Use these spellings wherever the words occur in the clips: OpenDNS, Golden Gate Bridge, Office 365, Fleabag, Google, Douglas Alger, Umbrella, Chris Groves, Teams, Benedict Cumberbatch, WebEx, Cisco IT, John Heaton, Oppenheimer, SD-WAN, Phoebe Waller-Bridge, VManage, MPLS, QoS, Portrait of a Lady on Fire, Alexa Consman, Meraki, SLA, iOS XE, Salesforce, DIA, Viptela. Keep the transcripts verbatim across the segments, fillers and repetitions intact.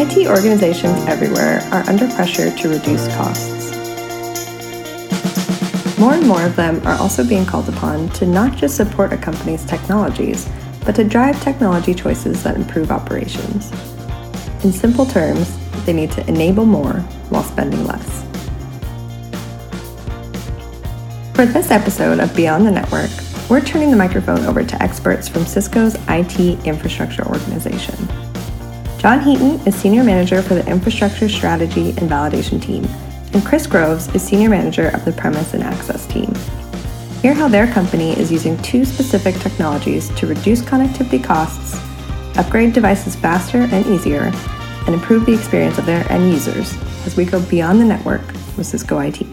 I T organizations everywhere are under pressure to reduce costs. More and more of them are also being called upon to not just support a company's technologies, but to drive technology choices that improve operations. In simple terms, they need to enable more while spending less. For this episode of Beyond the Network, we're turning the microphone over to experts from Cisco's I T infrastructure organization. John Heaton is Senior Manager for the Infrastructure Strategy and Validation Team, and Chris Groves is Senior Manager of the Premise and Access Team. Hear how their company is using two specific technologies to reduce connectivity costs, upgrade devices faster and easier, and improve the experience of their end users as we go beyond the network with Cisco I T.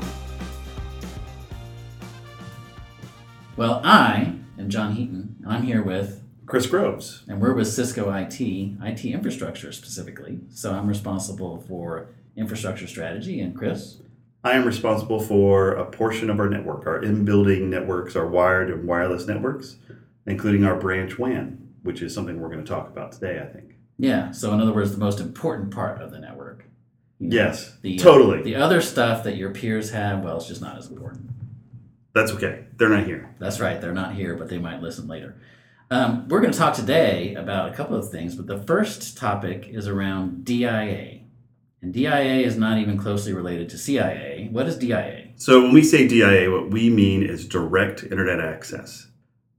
Well, I am John Heaton, and I'm here with Chris Groves. And we're with Cisco I T, I T infrastructure specifically. So I'm responsible for infrastructure strategy, and Chris? I am responsible for a portion of our network, our in-building networks, our wired and wireless networks, including our branch W A N, which is something we're going to talk about today, I think. Yeah, so in other words, the most important part of the network. You know, yes, the, totally. Uh, the other stuff that your peers have, well, it's just not as important. That's okay. They're not here. That's right. They're not here, but they might listen later. Um, we're going to talk today about a couple of things, but the first topic is around D I A. And D I A is not even closely related to C I A. What is D I A? So when we say D I A, what we mean is direct internet access.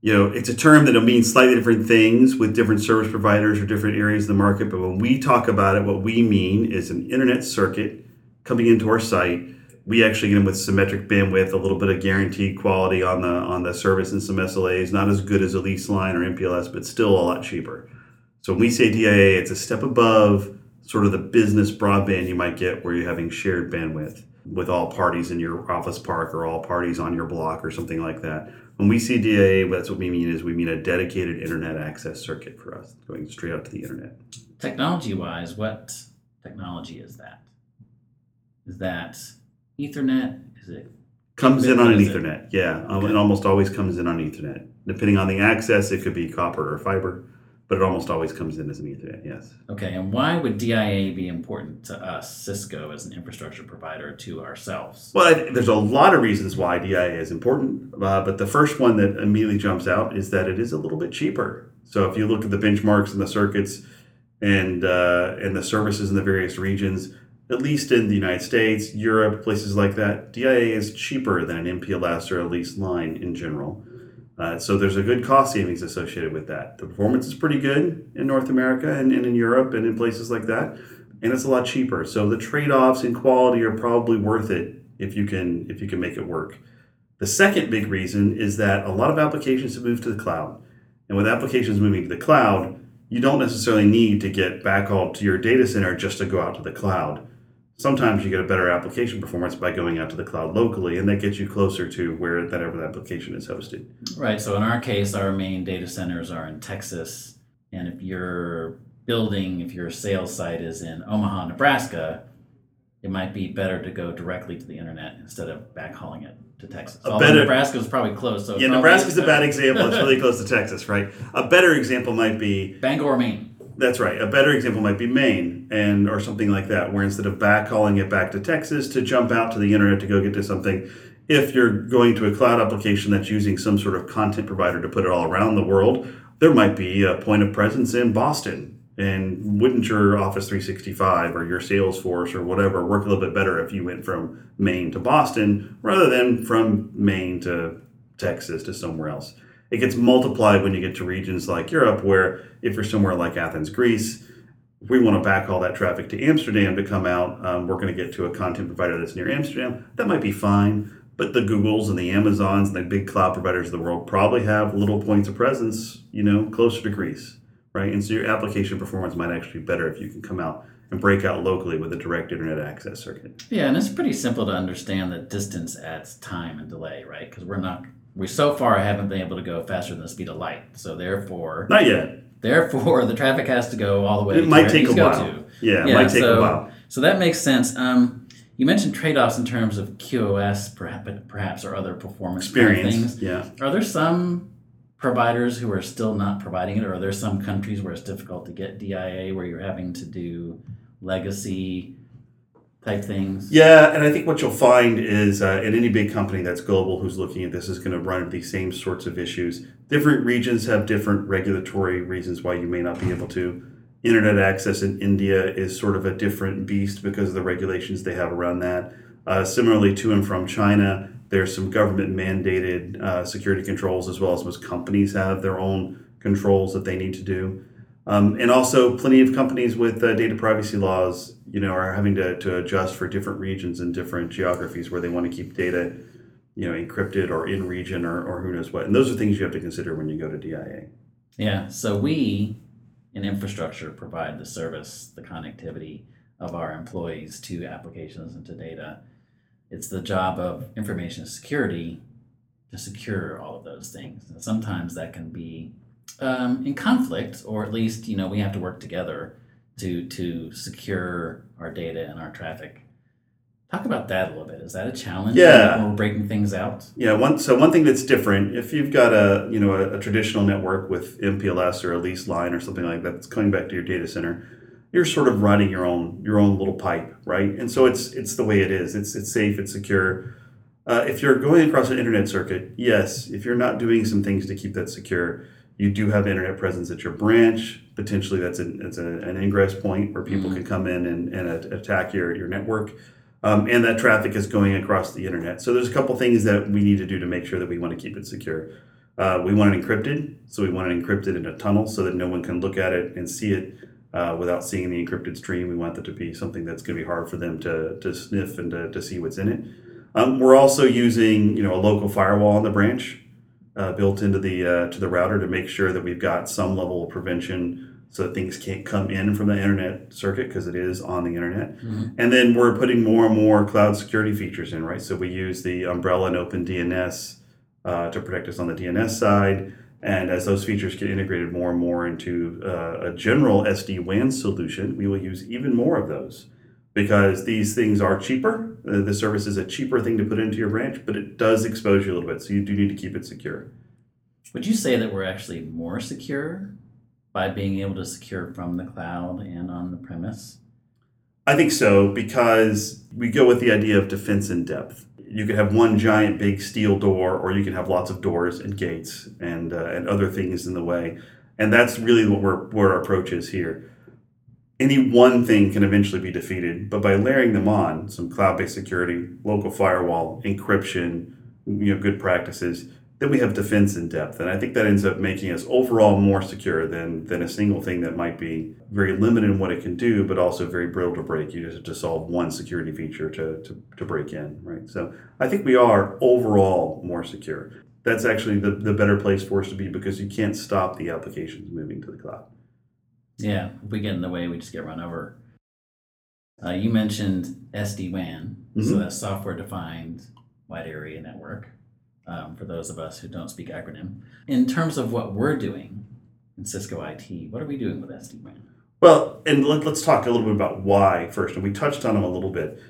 You know, it's a term that'll mean slightly different things with different service providers or different areas of the market. But when we talk about it, what we mean is an internet circuit coming into our site. We actually get them with symmetric bandwidth, a little bit of guaranteed quality on the on the service and some S L As, not as good as a lease line or M P L S, but still a lot cheaper. So when we say D I A, it's a step above sort of the business broadband you might get where you're having shared bandwidth with all parties in your office park or all parties on your block or something like that. When we say D I A, that's what we mean is we mean a dedicated internet access circuit for us, going straight out to the internet. Technology-wise, what technology is that? Is that... Ethernet, is it? Comes in on an Ethernet, it? yeah. Okay. Um, it almost always comes in on Ethernet. Depending on the access, it could be copper or fiber, but it almost always comes in as an Ethernet, yes. Okay, and why would D I A be important to us, Cisco, as an infrastructure provider to ourselves? Well, I th- there's a lot of reasons why D I A is important, uh, but the first one that immediately jumps out is that it is a little bit cheaper. So if you look at the benchmarks and the circuits and uh, and the services in the various regions, at least in the United States, Europe, places like that, D I A is cheaper than an M P L S or a leased line in general. Uh, so there's a good cost savings associated with that. The performance is pretty good in North America and, and in Europe and in places like that, and it's a lot cheaper. So the trade-offs in quality are probably worth it if you can if you can make it work. The second big reason is that a lot of applications have moved to the cloud. And with applications moving to the cloud, you don't necessarily need to get backhauled to your data center just to go out to the cloud. Sometimes you get a better application performance by going out to the cloud locally, and that gets you closer to where that application is hosted. Right, so in our case, our main data centers are in Texas, and if your building, if your sales site is in Omaha, Nebraska, it might be better to go directly to the internet instead of backhauling it to Texas. A better, Nebraska's probably close. So yeah, Nebraska's a bad example. It's really close to Texas, right? A better example might be... Bangor, Maine. That's right. A better example might be Maine and or something like that, where instead of backhauling it back to Texas to jump out to the internet to go get to something, if you're going to a cloud application that's using some sort of content provider to put it all around the world, there might be a point of presence in Boston. And wouldn't your Office three sixty-five or your Salesforce or whatever work a little bit better if you went from Maine to Boston rather than from Maine to Texas to somewhere else? It gets multiplied when you get to regions like Europe, where if you're somewhere like Athens, Greece, if we want to backhaul that traffic to Amsterdam to come out, um, we're going to get to a content provider that's near Amsterdam. That might be fine, but the Googles and the Amazons and the big cloud providers of the world probably have little points of presence, you know, closer to Greece, right? And so your application performance might actually be better if you can come out and break out locally with a direct internet access circuit. Yeah, and it's pretty simple to understand that distance adds time and delay, right? Because we're not... We so far haven't been able to go faster than the speed of light, so therefore... Not yet. Therefore, the traffic has to go all the way... It might take a while. Yeah, it might take a while. So that makes sense. Um, you mentioned trade-offs in terms of Q O S, perhaps, or other performance experience kind of things. Yeah. Are there some providers who are still not providing it, or are there some countries where it's difficult to get D I A, where you're having to do legacy type things. Yeah, and I think what you'll find is uh, at any big company that's global who's looking at this is going to run into these same sorts of issues. Different regions have different regulatory reasons why you may not be able to. Internet access in India is sort of a different beast because of the regulations they have around that. Uh, similarly, to and from China, there's some government-mandated uh, security controls, as well as most companies have their own controls that they need to do. Um, and also, plenty of companies with uh, data privacy laws, you know, are having to, to adjust for different regions and different geographies where they want to keep data, you know, encrypted or in region or, or who knows what. And those are things you have to consider when you go to D I A. Yeah. So we, in infrastructure, provide the service, the connectivity of our employees to applications and to data. It's the job of information security to secure all of those things. And sometimes that can be um, in conflict, or at least, you know, we have to work together to to secure our data and our traffic. Talk about that a little bit. Is that a challenge? Yeah. When we're breaking things out? Yeah. One, so one thing that's different, if you've got a, you know, a, a traditional network with M P L S or a leased line or something like that that's coming back to your data center, you're sort of running your own your own little pipe, right? And so it's it's the way it is. It's it's safe, it's secure. Uh, if you're going across an internet circuit, yes, if you're not doing some things to keep that secure, you do have internet presence at your branch. Potentially that's an, that's a, an ingress point where people mm-hmm. can come in and, and attack your, your network. Um, and that traffic is going across the internet. So there's a couple things that we need to do to make sure that we want to keep it secure. Uh, we want it encrypted, so we want it encrypted in a tunnel so that no one can look at it and see it uh, without seeing the encrypted stream. We want that to be something that's going to be hard for them to, to sniff and to, to see what's in it. Um, we're also using, you know, a local firewall on the branch uh, built into the uh, to the router to make sure that we've got some level of prevention, so that things can't come in from the internet circuit because it is on the internet. Mm-hmm. And then we're putting more and more cloud security features in, right? So we use the Umbrella and OpenDNS uh, to protect us on the D N S side. And as those features get integrated more and more into uh, a general S D WAN solution, we will use even more of those because these things are cheaper. Uh, the service is a cheaper thing to put into your branch, but it does expose you a little bit. So you do need to keep it secure. Would you say that we're actually more secure by being able to secure from the cloud and on the premise? I think so, because we go with the idea of defense in depth. You could have one giant big steel door, or you can have lots of doors and gates and uh, and other things in the way. And that's really what we're, what our approach is here. Any one thing can eventually be defeated, but by layering them on, some cloud-based security, local firewall, encryption, you know, good practices, then we have defense in depth. And I think that ends up making us overall more secure than than a single thing that might be very limited in what it can do, but also very brittle to break. You just have to solve one security feature to, to, to break in, right? So I think we are overall more secure. That's actually the, the better place for us to be, because you can't stop the applications moving to the cloud. Yeah, if we get in the way, we just get run over. Uh, you mentioned S D WAN, mm-hmm. so that's software-defined wide area network. Um, for those of us who don't speak acronym. In terms of what we're doing in Cisco I T, what are we doing with S D WAN? Well, and let, let's talk a little bit about why first, and we touched on them a little bit.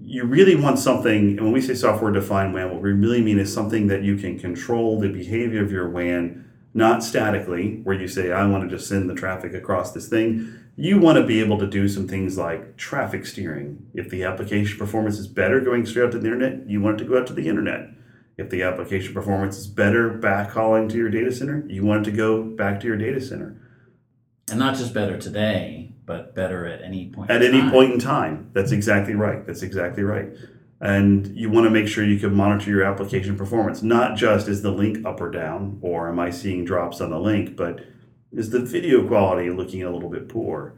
You really want something, and when we say software-defined W A N, what we really mean is something that you can control the behavior of your W A N, not statically, where you say, I want to just send the traffic across this thing. You want to be able to do some things like traffic steering. If the application performance is better going straight out to the internet, you want it to go out to the internet. If the application performance is better backhauling to your data center, you want it to go back to your data center. And not just better today, but better at any point in time. At any point in time. That's exactly right. That's exactly right. And you want to make sure you can monitor your application performance, not just is the link up or down, or am I seeing drops on the link, but is the video quality looking a little bit poor?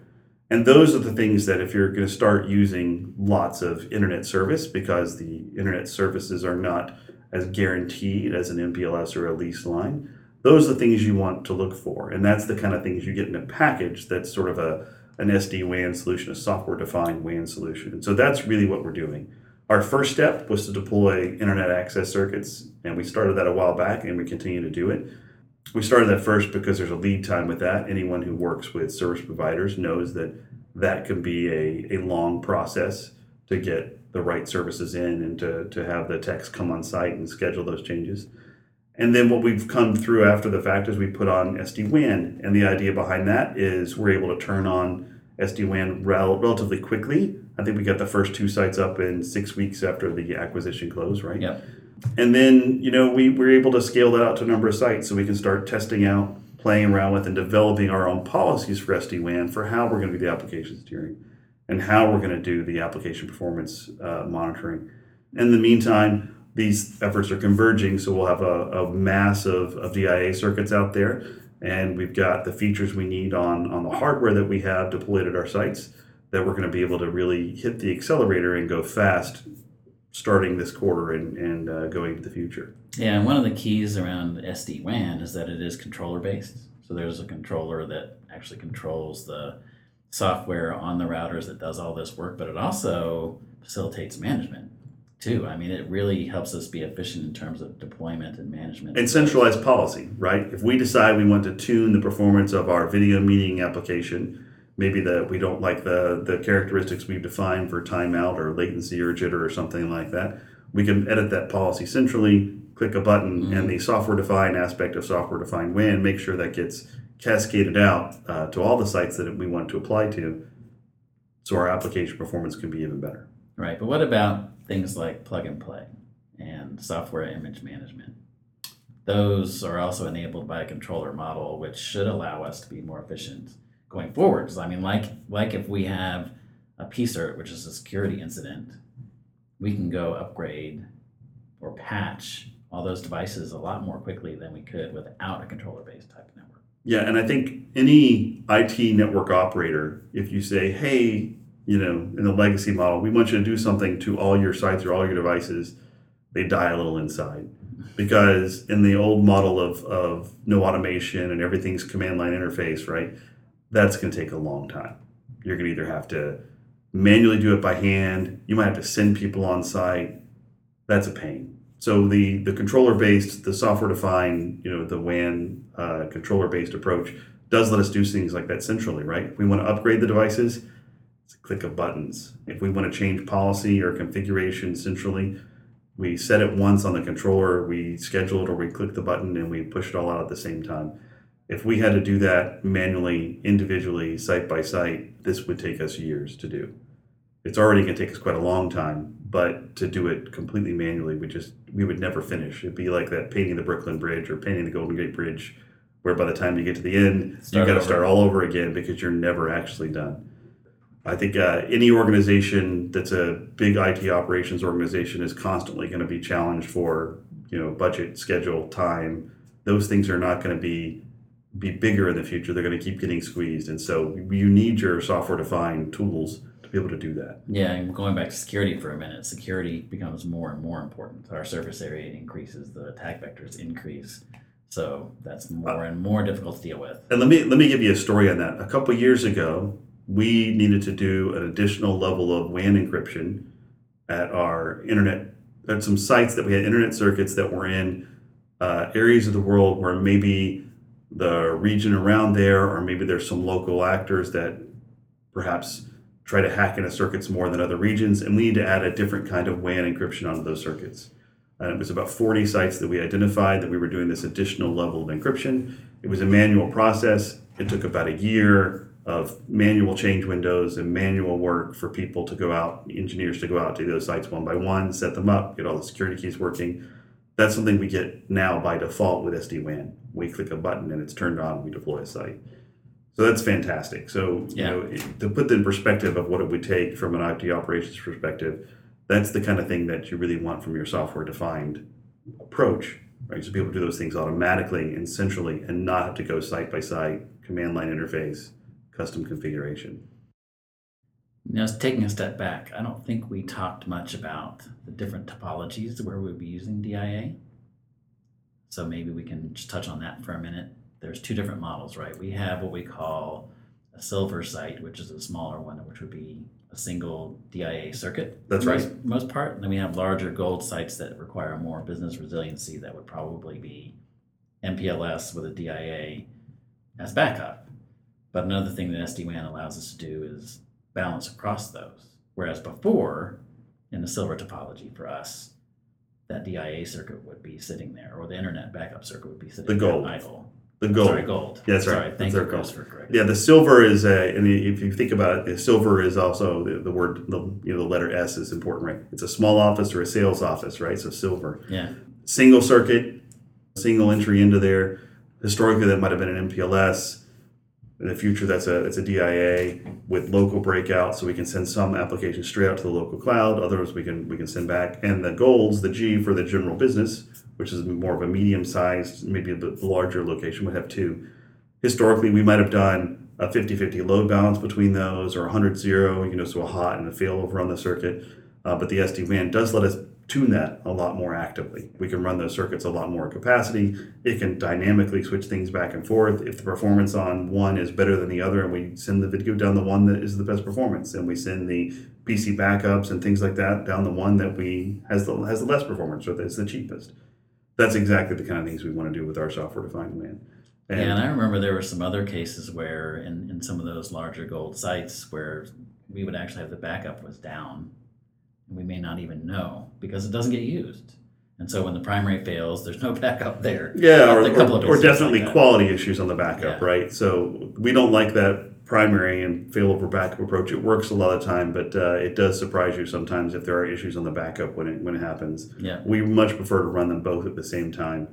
And those are the things that if you're going to start using lots of internet service, because the internet services are not as guaranteed as an M P L S or a lease line, those are the things you want to look for. And that's the kind of things you get in a package that's sort of a an S D WAN solution, a software-defined W A N solution. And so that's really what we're doing. Our first step was to deploy internet access circuits, and we started that a while back, and we continue to do it. We started that first because there's a lead time with that. Anyone who works with service providers knows that that can be a, a long process to get the right services in and to, to have the techs come on site and schedule those changes. And then what we've come through after the fact is we put on S D WAN. And the idea behind that is we're able to turn on S D WAN rel- relatively quickly. I think we got the first two sites up in six weeks after the acquisition close, right? Yeah. And then, you know, we were able to scale that out to a number of sites so we can start testing out, playing around with, and developing our own policies for S D WAN for how we're going to do the application steering and how we're going to do the application performance uh, monitoring. In the meantime, these efforts are converging, so we'll have a, a mass of, of D I A circuits out there, and we've got the features we need on, on the hardware that we have deployed at our sites that we're going to be able to really hit the accelerator and go fast starting this quarter and, and uh, going into the future. Yeah, and one of the keys around S D WAN is that it is controller-based. So there's a controller that actually controls the software on the routers that does all this work, but it also facilitates management too. I mean, it really helps us be efficient in terms of deployment and management. And centralized policy, right? If we decide we want to tune the performance of our video meeting application, maybe that we don't like the, the characteristics we've defined for timeout or latency or jitter or something like that, we can edit that policy centrally, click a button, mm-hmm. and the software-defined aspect of software-defined W A N, make sure that gets cascaded out uh, to all the sites that we want to apply to, so our application performance can be even better. Right, but what about things like plug and play and software image management? Those are also enabled by a controller model, which should allow us to be more efficient going forward. Because I mean, like like if we have a P CERT, which is a security incident, we can go upgrade or patch all those devices a lot more quickly than we could without a controller-based type of network. Yeah, and I think any I T network operator, if you say, hey, you know, in the legacy model, we want you to do something to all your sites or all your devices, they die a little inside. Because in the old model of, of no automation and everything's command line interface, right, that's going to take a long time. You're going to either have to manually do it by hand, you might have to send people on site. That's a pain. So the, the controller-based, the software-defined, you know, the W A N uh, controller-based approach does let us do things like that centrally, right? If we want to upgrade the devices, it's a click of buttons. If we want to change policy or configuration centrally, we set it once on the controller, we schedule it, or we click the button and we push it all out at the same time. If we had to do that manually, individually, site by site, this would take us years to do. It's already going to take us quite a long time, but to do it completely manually, we just we would never finish. It'd be like that painting the Brooklyn Bridge or painting the Golden Gate Bridge, where by the time you get to the end, you've got to start all over again because you're never actually done. I think uh, any organization that's a big I T operations organization is constantly going to be challenged for, you know, budget, schedule, time. Those things are not going to be be bigger in the future. They're going to keep getting squeezed. And so you need your software-defined tools to be able to do that. Yeah, and going back to security for a minute, security becomes more and more important. Our surface area increases, the attack vectors increase. So that's more and more difficult to deal with. And let me let me give you a story on that. A couple of years ago, we needed to do an additional level of W A N encryption at our internet, at some sites that we had internet circuits that were in uh, areas of the world where maybe the region around there, or maybe there's some local actors that perhaps try to hack into circuits more than other regions, and we need to add a different kind of W A N encryption onto those circuits. And it was about forty sites that we identified that we were doing this additional level of encryption. It was a manual process. It took about a year of manual change windows and manual work for people to go out, engineers to go out to those sites one by one, set them up, get all the security keys working. That's something we get now by default with S D WAN. We click a button and it's turned on, we deploy a site. So that's fantastic. So yeah. you know, it, to put the perspective of what it would take from an I T operations perspective, that's the kind of thing that you really want from your software-defined approach, right? So be able to do those things automatically and centrally and not have to go site by site, command line interface, custom configuration. Now, taking a step back, I don't think we talked much about the different topologies where we'd be using D I A. So maybe we can just touch on that for a minute. There's two different models, right? We have what we call a silver site, which is a smaller one, which would be a single D I A circuit. That's right. For the most part. And then we have larger gold sites that require more business resiliency that would probably be M P L S with a D I A as backup. But another thing that S D WAN allows us to do is balance across those. Whereas before, in the silver topology for us, that D I A circuit would be sitting there, or the internet backup circuit would be sitting there idle. The gold. Sorry, gold. Yeah, that's Sorry, right. Thank you, Chris, for correcting. Yeah, the silver is a, and if you think about it, the silver is also the, the word, the, you know, the letter S is important, right? It's a small office or a sales office, right? So silver. Yeah. Single circuit, single entry into there. Historically, that might have been an M P L S. In the future, that's a it's a D I A with local breakout, so we can send some applications straight out to the local cloud. Others we can we can send back. And the golds, the G for the general business, which is more of a medium-sized, maybe a bit larger location, would have two. Historically, we might have done a fifty-fifty load balance between those, or one hundred zero, you know, so a hot and a failover on the circuit. Uh, but the S D WAN does let us tune that a lot more actively. We can run those circuits a lot more capacity. It can dynamically switch things back and forth. If the performance on one is better than the other, and we send the video down the one that is the best performance, and we send the P C backups and things like that down the one that we has the has the less performance, or that's the cheapest. That's exactly the kind of things we want to do with our software-defined W A N. And, yeah, and I remember there were some other cases where in, in some of those larger gold sites where we would actually have the backup was down. We may not even know because it doesn't get used. And so when the primary fails, there's no backup there. Yeah, or, or, or definitely like quality issues on the backup, yeah. Right? So we don't like that primary and failover backup approach. It works a lot of the time, but uh, it does surprise you sometimes if there are issues on the backup when it when it happens. Yeah. We much prefer to run them both at the same time.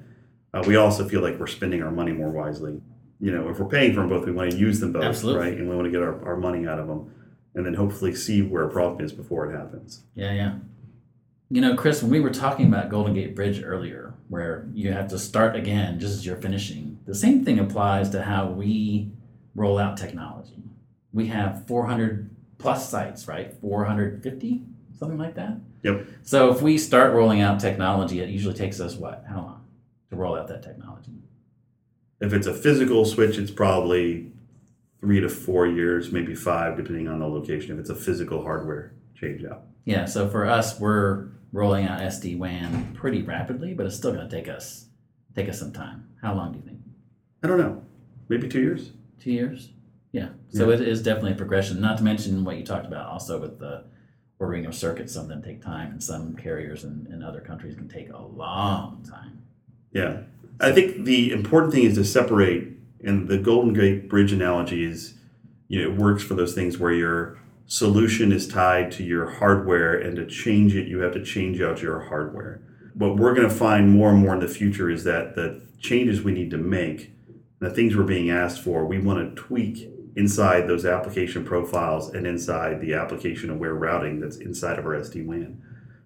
Uh, we also feel like we're spending our money more wisely. You know, if we're paying for them both, we want to use them both, Absolutely. Right? And we want to get our, our money out of them. And then hopefully see where a problem is before it happens. Yeah, yeah. You know, Chris, when we were talking about Golden Gate Bridge earlier, where you have to start again just as you're finishing, the same thing applies to how we roll out technology. We have four hundred plus sites, right? four hundred fifty, something like that? Yep. So if we start rolling out technology, it usually takes us what? How long to roll out that technology? If it's a physical switch, it's probably three to four years, maybe five, depending on the location, if it's a physical hardware change out. Yeah, so for us, we're rolling out S D WAN pretty rapidly, but it's still gonna take us take us some time. How long do you think? I don't know, maybe two years. Two years? Yeah, so yeah. It is definitely a progression, not to mention what you talked about also with the ordering of circuits. Some of them take time, and some carriers in, in other countries can take a long time. Yeah, so I think the important thing is to separate. And the Golden Gate Bridge analogy is, you know, it works for those things where your solution is tied to your hardware, and to change it, you have to change out your hardware. What we're going to find more and more in the future is that the changes we need to make, the things we're being asked for, we want to tweak inside those application profiles and inside the application-aware routing that's inside of our S D WAN.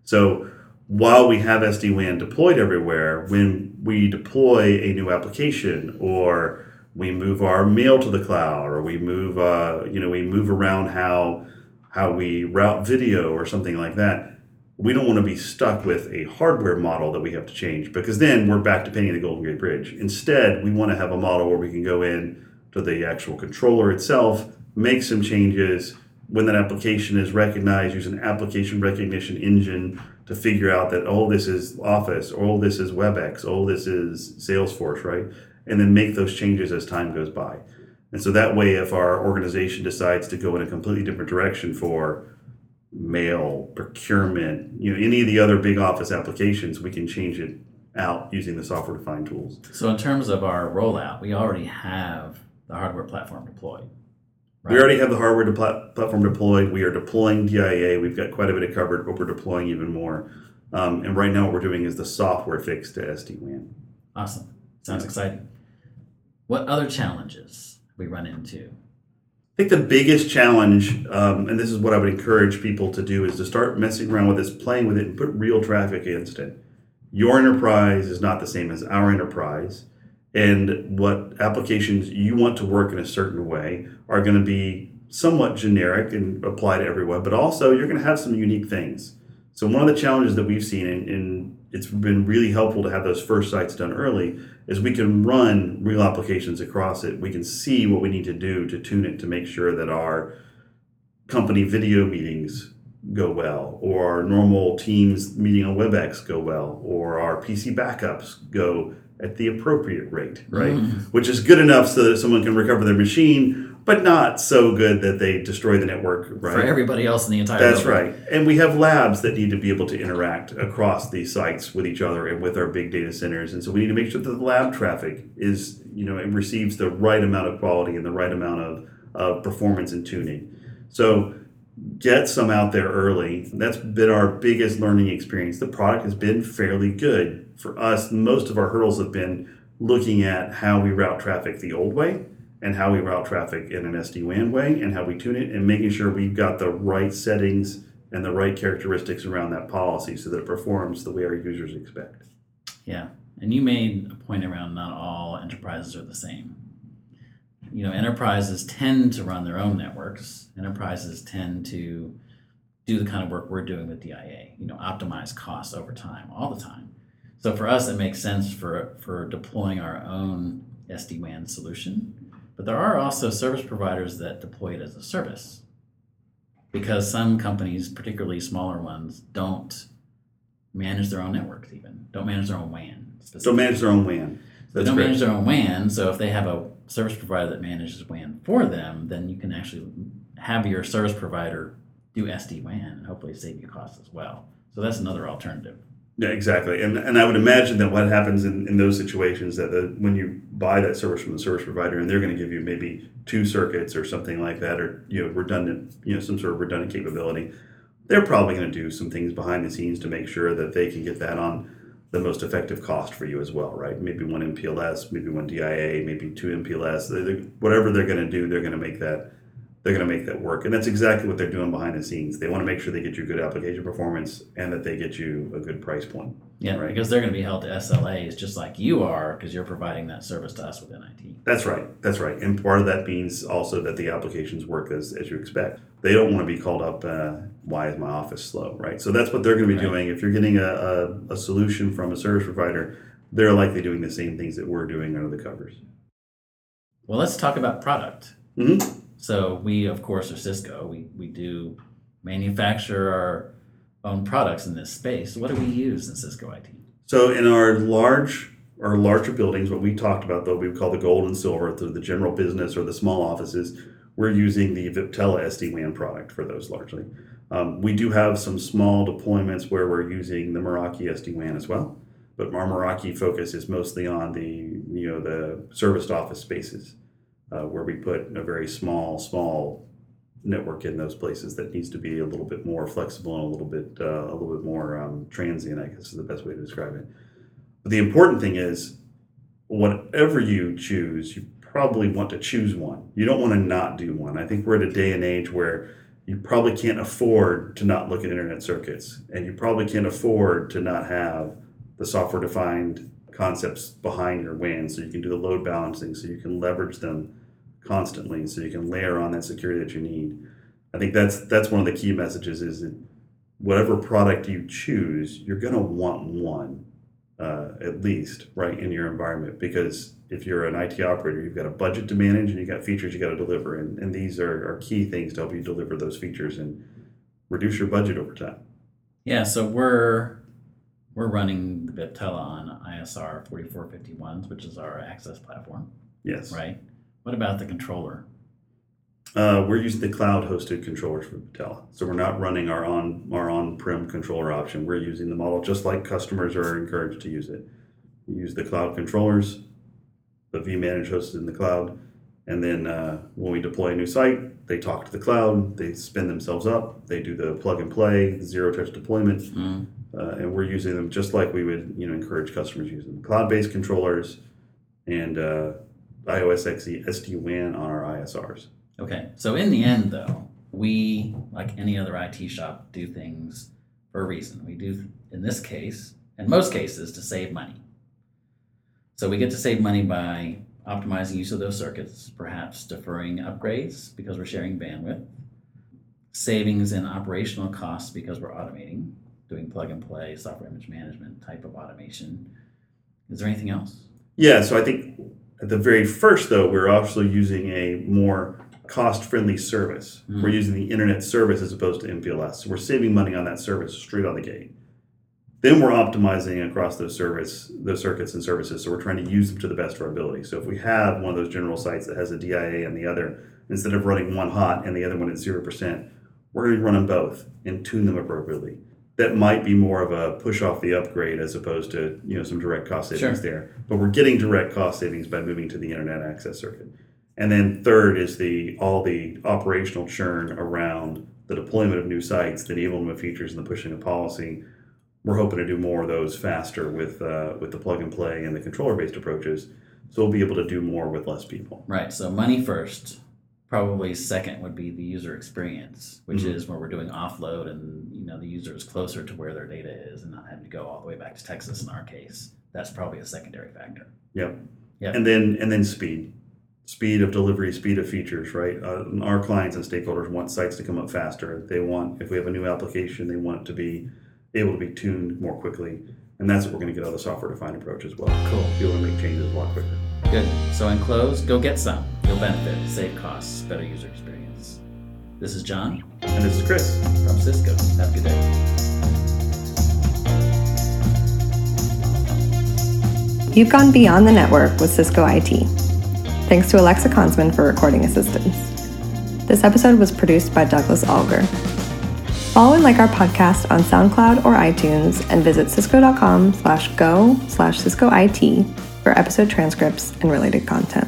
So while we have S D WAN deployed everywhere, when we deploy a new application, or we move our mail to the cloud, or we move, uh, you know, we move around how how we route video or something like that. We don't want to be stuck with a hardware model that we have to change, because then we're back to painting the Golden Gate Bridge. Instead, we want to have a model where we can go in to the actual controller itself, make some changes. When that application is recognized, use an application recognition engine to figure out that, oh, this is Office, oh, this is WebEx, oh, this is Salesforce, right? And then make those changes as time goes by. And so that way, if our organization decides to go in a completely different direction for mail, procurement, you know, any of the other big office applications, we can change it out using the software-defined tools. So in terms of our rollout, we already have the hardware platform deployed, right? We already have the hardware de- platform deployed. We are deploying D I A. We've got quite a bit of covered, but we're deploying even more. Um, and right now what we're doing is the software fix to S D WAN. Awesome. Sounds yeah. exciting. What other challenges we run into? I think the biggest challenge, um, and this is what I would encourage people to do, is to start messing around with this, playing with it, and put real traffic against it. Your enterprise is not the same as our enterprise, and what applications you want to work in a certain way are going to be somewhat generic and apply to everyone, but also you're going to have some unique things. So one of the challenges that we've seen, and, and it's been really helpful to have those first sites done early, is we can run real applications across it. We can see what we need to do to tune it to make sure that our company video meetings go well, or our normal Teams meeting on WebEx go well, or our P C backups go at the appropriate rate, right? Mm. Which is good enough so that someone can recover their machine, but not so good that they destroy the network, right? For everybody else in the entire That's building. Right. And we have labs that need to be able to interact across these sites with each other and with our big data centers. And so we need to make sure that the lab traffic is, you know, it receives the right amount of quality and the right amount of, of performance and tuning. So get some out there early. That's been our biggest learning experience. The product has been fairly good. For us, most of our hurdles have been looking at how we route traffic the old way and how we route traffic in an S D WAN way and how we tune it and making sure we've got the right settings and the right characteristics around that policy so that it performs the way our users expect. Yeah, and you made a point around not all enterprises are the same. You know, enterprises tend to run their own networks. Enterprises tend to do the kind of work we're doing with D I A, you know, optimize costs over time, all the time. So for us, it makes sense for, for deploying our own S D WAN solution. But there are also service providers that deploy it as a service because some companies, particularly smaller ones, don't manage their own networks even, don't manage their own W A N. Don't manage their own W A N. They don't manage their own W A N, so if they have a service provider that manages W A N for them, then you can actually have your service provider do S D WAN and hopefully save you costs as well. So that's another alternative. Yeah, exactly. And and I would imagine that what happens in, in those situations that the, when you buy that service from the service provider and they're going to give you maybe two circuits or something like that, or you know, redundant, you know, some sort of redundant capability, they're probably going to do some things behind the scenes to make sure that they can get that on the most effective cost for you as well, right? Maybe one M P L S, maybe one D I A, maybe two M P L S. They, they, whatever they're going to do, they're going to make that they're going to make that work, and that's exactly what they're doing behind the scenes. They want to make sure they get you good application performance and that they get you a good price point. Yeah, right? Because they're going to be held to S L As just like you are, because you're providing that service to us within I T. That's right. That's right. And part of that means also that the applications work as as you expect. They don't want to be called up, uh, why is my office slow, right? So that's what they're going to be right. doing. If you're getting a, a, a solution from a service provider, they're likely doing the same things that we're doing under the covers. Well, let's talk about product. Mm-hmm. So we, of course, are Cisco. We we do manufacture our own products in this space. What do we use in Cisco I T? So in our large our larger buildings, what we talked about, though, we would call the gold and silver, the, the general business or the small offices, we're using the Viptela S D WAN product for those largely. Um, we do have some small deployments where we're using the Meraki S D WAN as well, but our Meraki focus is mostly on the, you know, the serviced office spaces. Uh, where we put a very small, small network in those places that needs to be a little bit more flexible and a little bit, uh, a little bit more um, transient, I guess is the best way to describe it. But the important thing is, whatever you choose, you probably want to choose one. You don't want to not do one. I think we're at a day and age where you probably can't afford to not look at internet circuits, and you probably can't afford to not have the software-defined concepts behind your W A N, so you can do the load balancing, so you can leverage them constantly, so you can layer on that security that you need. I think that's that's one of the key messages, is that whatever product you choose, you're going to want one uh, at least, right, in your environment, because if you're an I T operator, you've got a budget to manage and you've got features you got to deliver, and, and these are, are key things to help you deliver those features and reduce your budget over time. Yeah, so we're We're running the Viptela on I S R forty-four fifty-one, which is our access platform. Yes. Right? What about the controller? Uh, we're using the cloud-hosted controllers for Viptela. So we're not running our, on, our on-prem controller option. We're using the model just like customers are encouraged to use it. We use the cloud controllers, the VManage hosted in the cloud, and then uh, when we deploy a new site, they talk to the cloud, they spin themselves up, they do the plug-and-play, zero-touch deployment. Mm. Uh, and we're using them just like we would, you know, encourage customers using cloud-based controllers and uh, iOS X E S D WAN on our I S Rs. Okay, so in the end, though, we, like any other I T shop, do things for a reason. We do, in this case, in most cases, to save money. So we get to save money by optimizing use of those circuits, perhaps deferring upgrades because we're sharing bandwidth, savings in operational costs because we're automating, doing plug and play, software image management type of automation. Is there anything else? Yeah, so I think at the very first, though, we're also using a more cost-friendly service. Mm. We're using the internet service as opposed to M P L S. So we're saving money on that service straight out of the gate. Then we're optimizing across those service, those circuits and services. So we're trying to use them to the best of our ability. So if we have one of those general sites that has a D I A and the other, instead of running one hot and the other one at zero percent, we're going to run them both and tune them appropriately. That might be more of a push off the upgrade as opposed to, you know, some direct cost savings sure. there. But we're getting direct cost savings by moving to the internet access circuit. And then third is the all the operational churn around the deployment of new sites, the enablement of features, and the pushing of policy. We're hoping to do more of those faster with uh, with the plug and play and the controller based approaches. So we'll be able to do more with less people. Right. So money first, probably second would be the user experience, which mm-hmm. is where we're doing offload and, you know, the user is closer to where their data is and not having to go all the way back to Texas in our case. That's probably a secondary factor. Yep. Yep. And then and then speed. Speed of delivery, speed of features, right? Uh, our clients and stakeholders want sites to come up faster. They want, if we have a new application, they want it to be able to be tuned more quickly. And that's what we're going to get out of the software-defined approach as well. Cool. Be able to make changes a lot quicker. Good. So in close, go get some. You'll benefit. Save costs. Better user experience. This is John. And this is Chris. From Cisco. Have a good day. You've gone beyond the network with Cisco I T. Thanks to Alexa Consman for recording assistance. This episode was produced by Douglas Alger. Follow and like our podcast on SoundCloud or iTunes and visit cisco dot com slash go slash Cisco I T for episode transcripts and related content.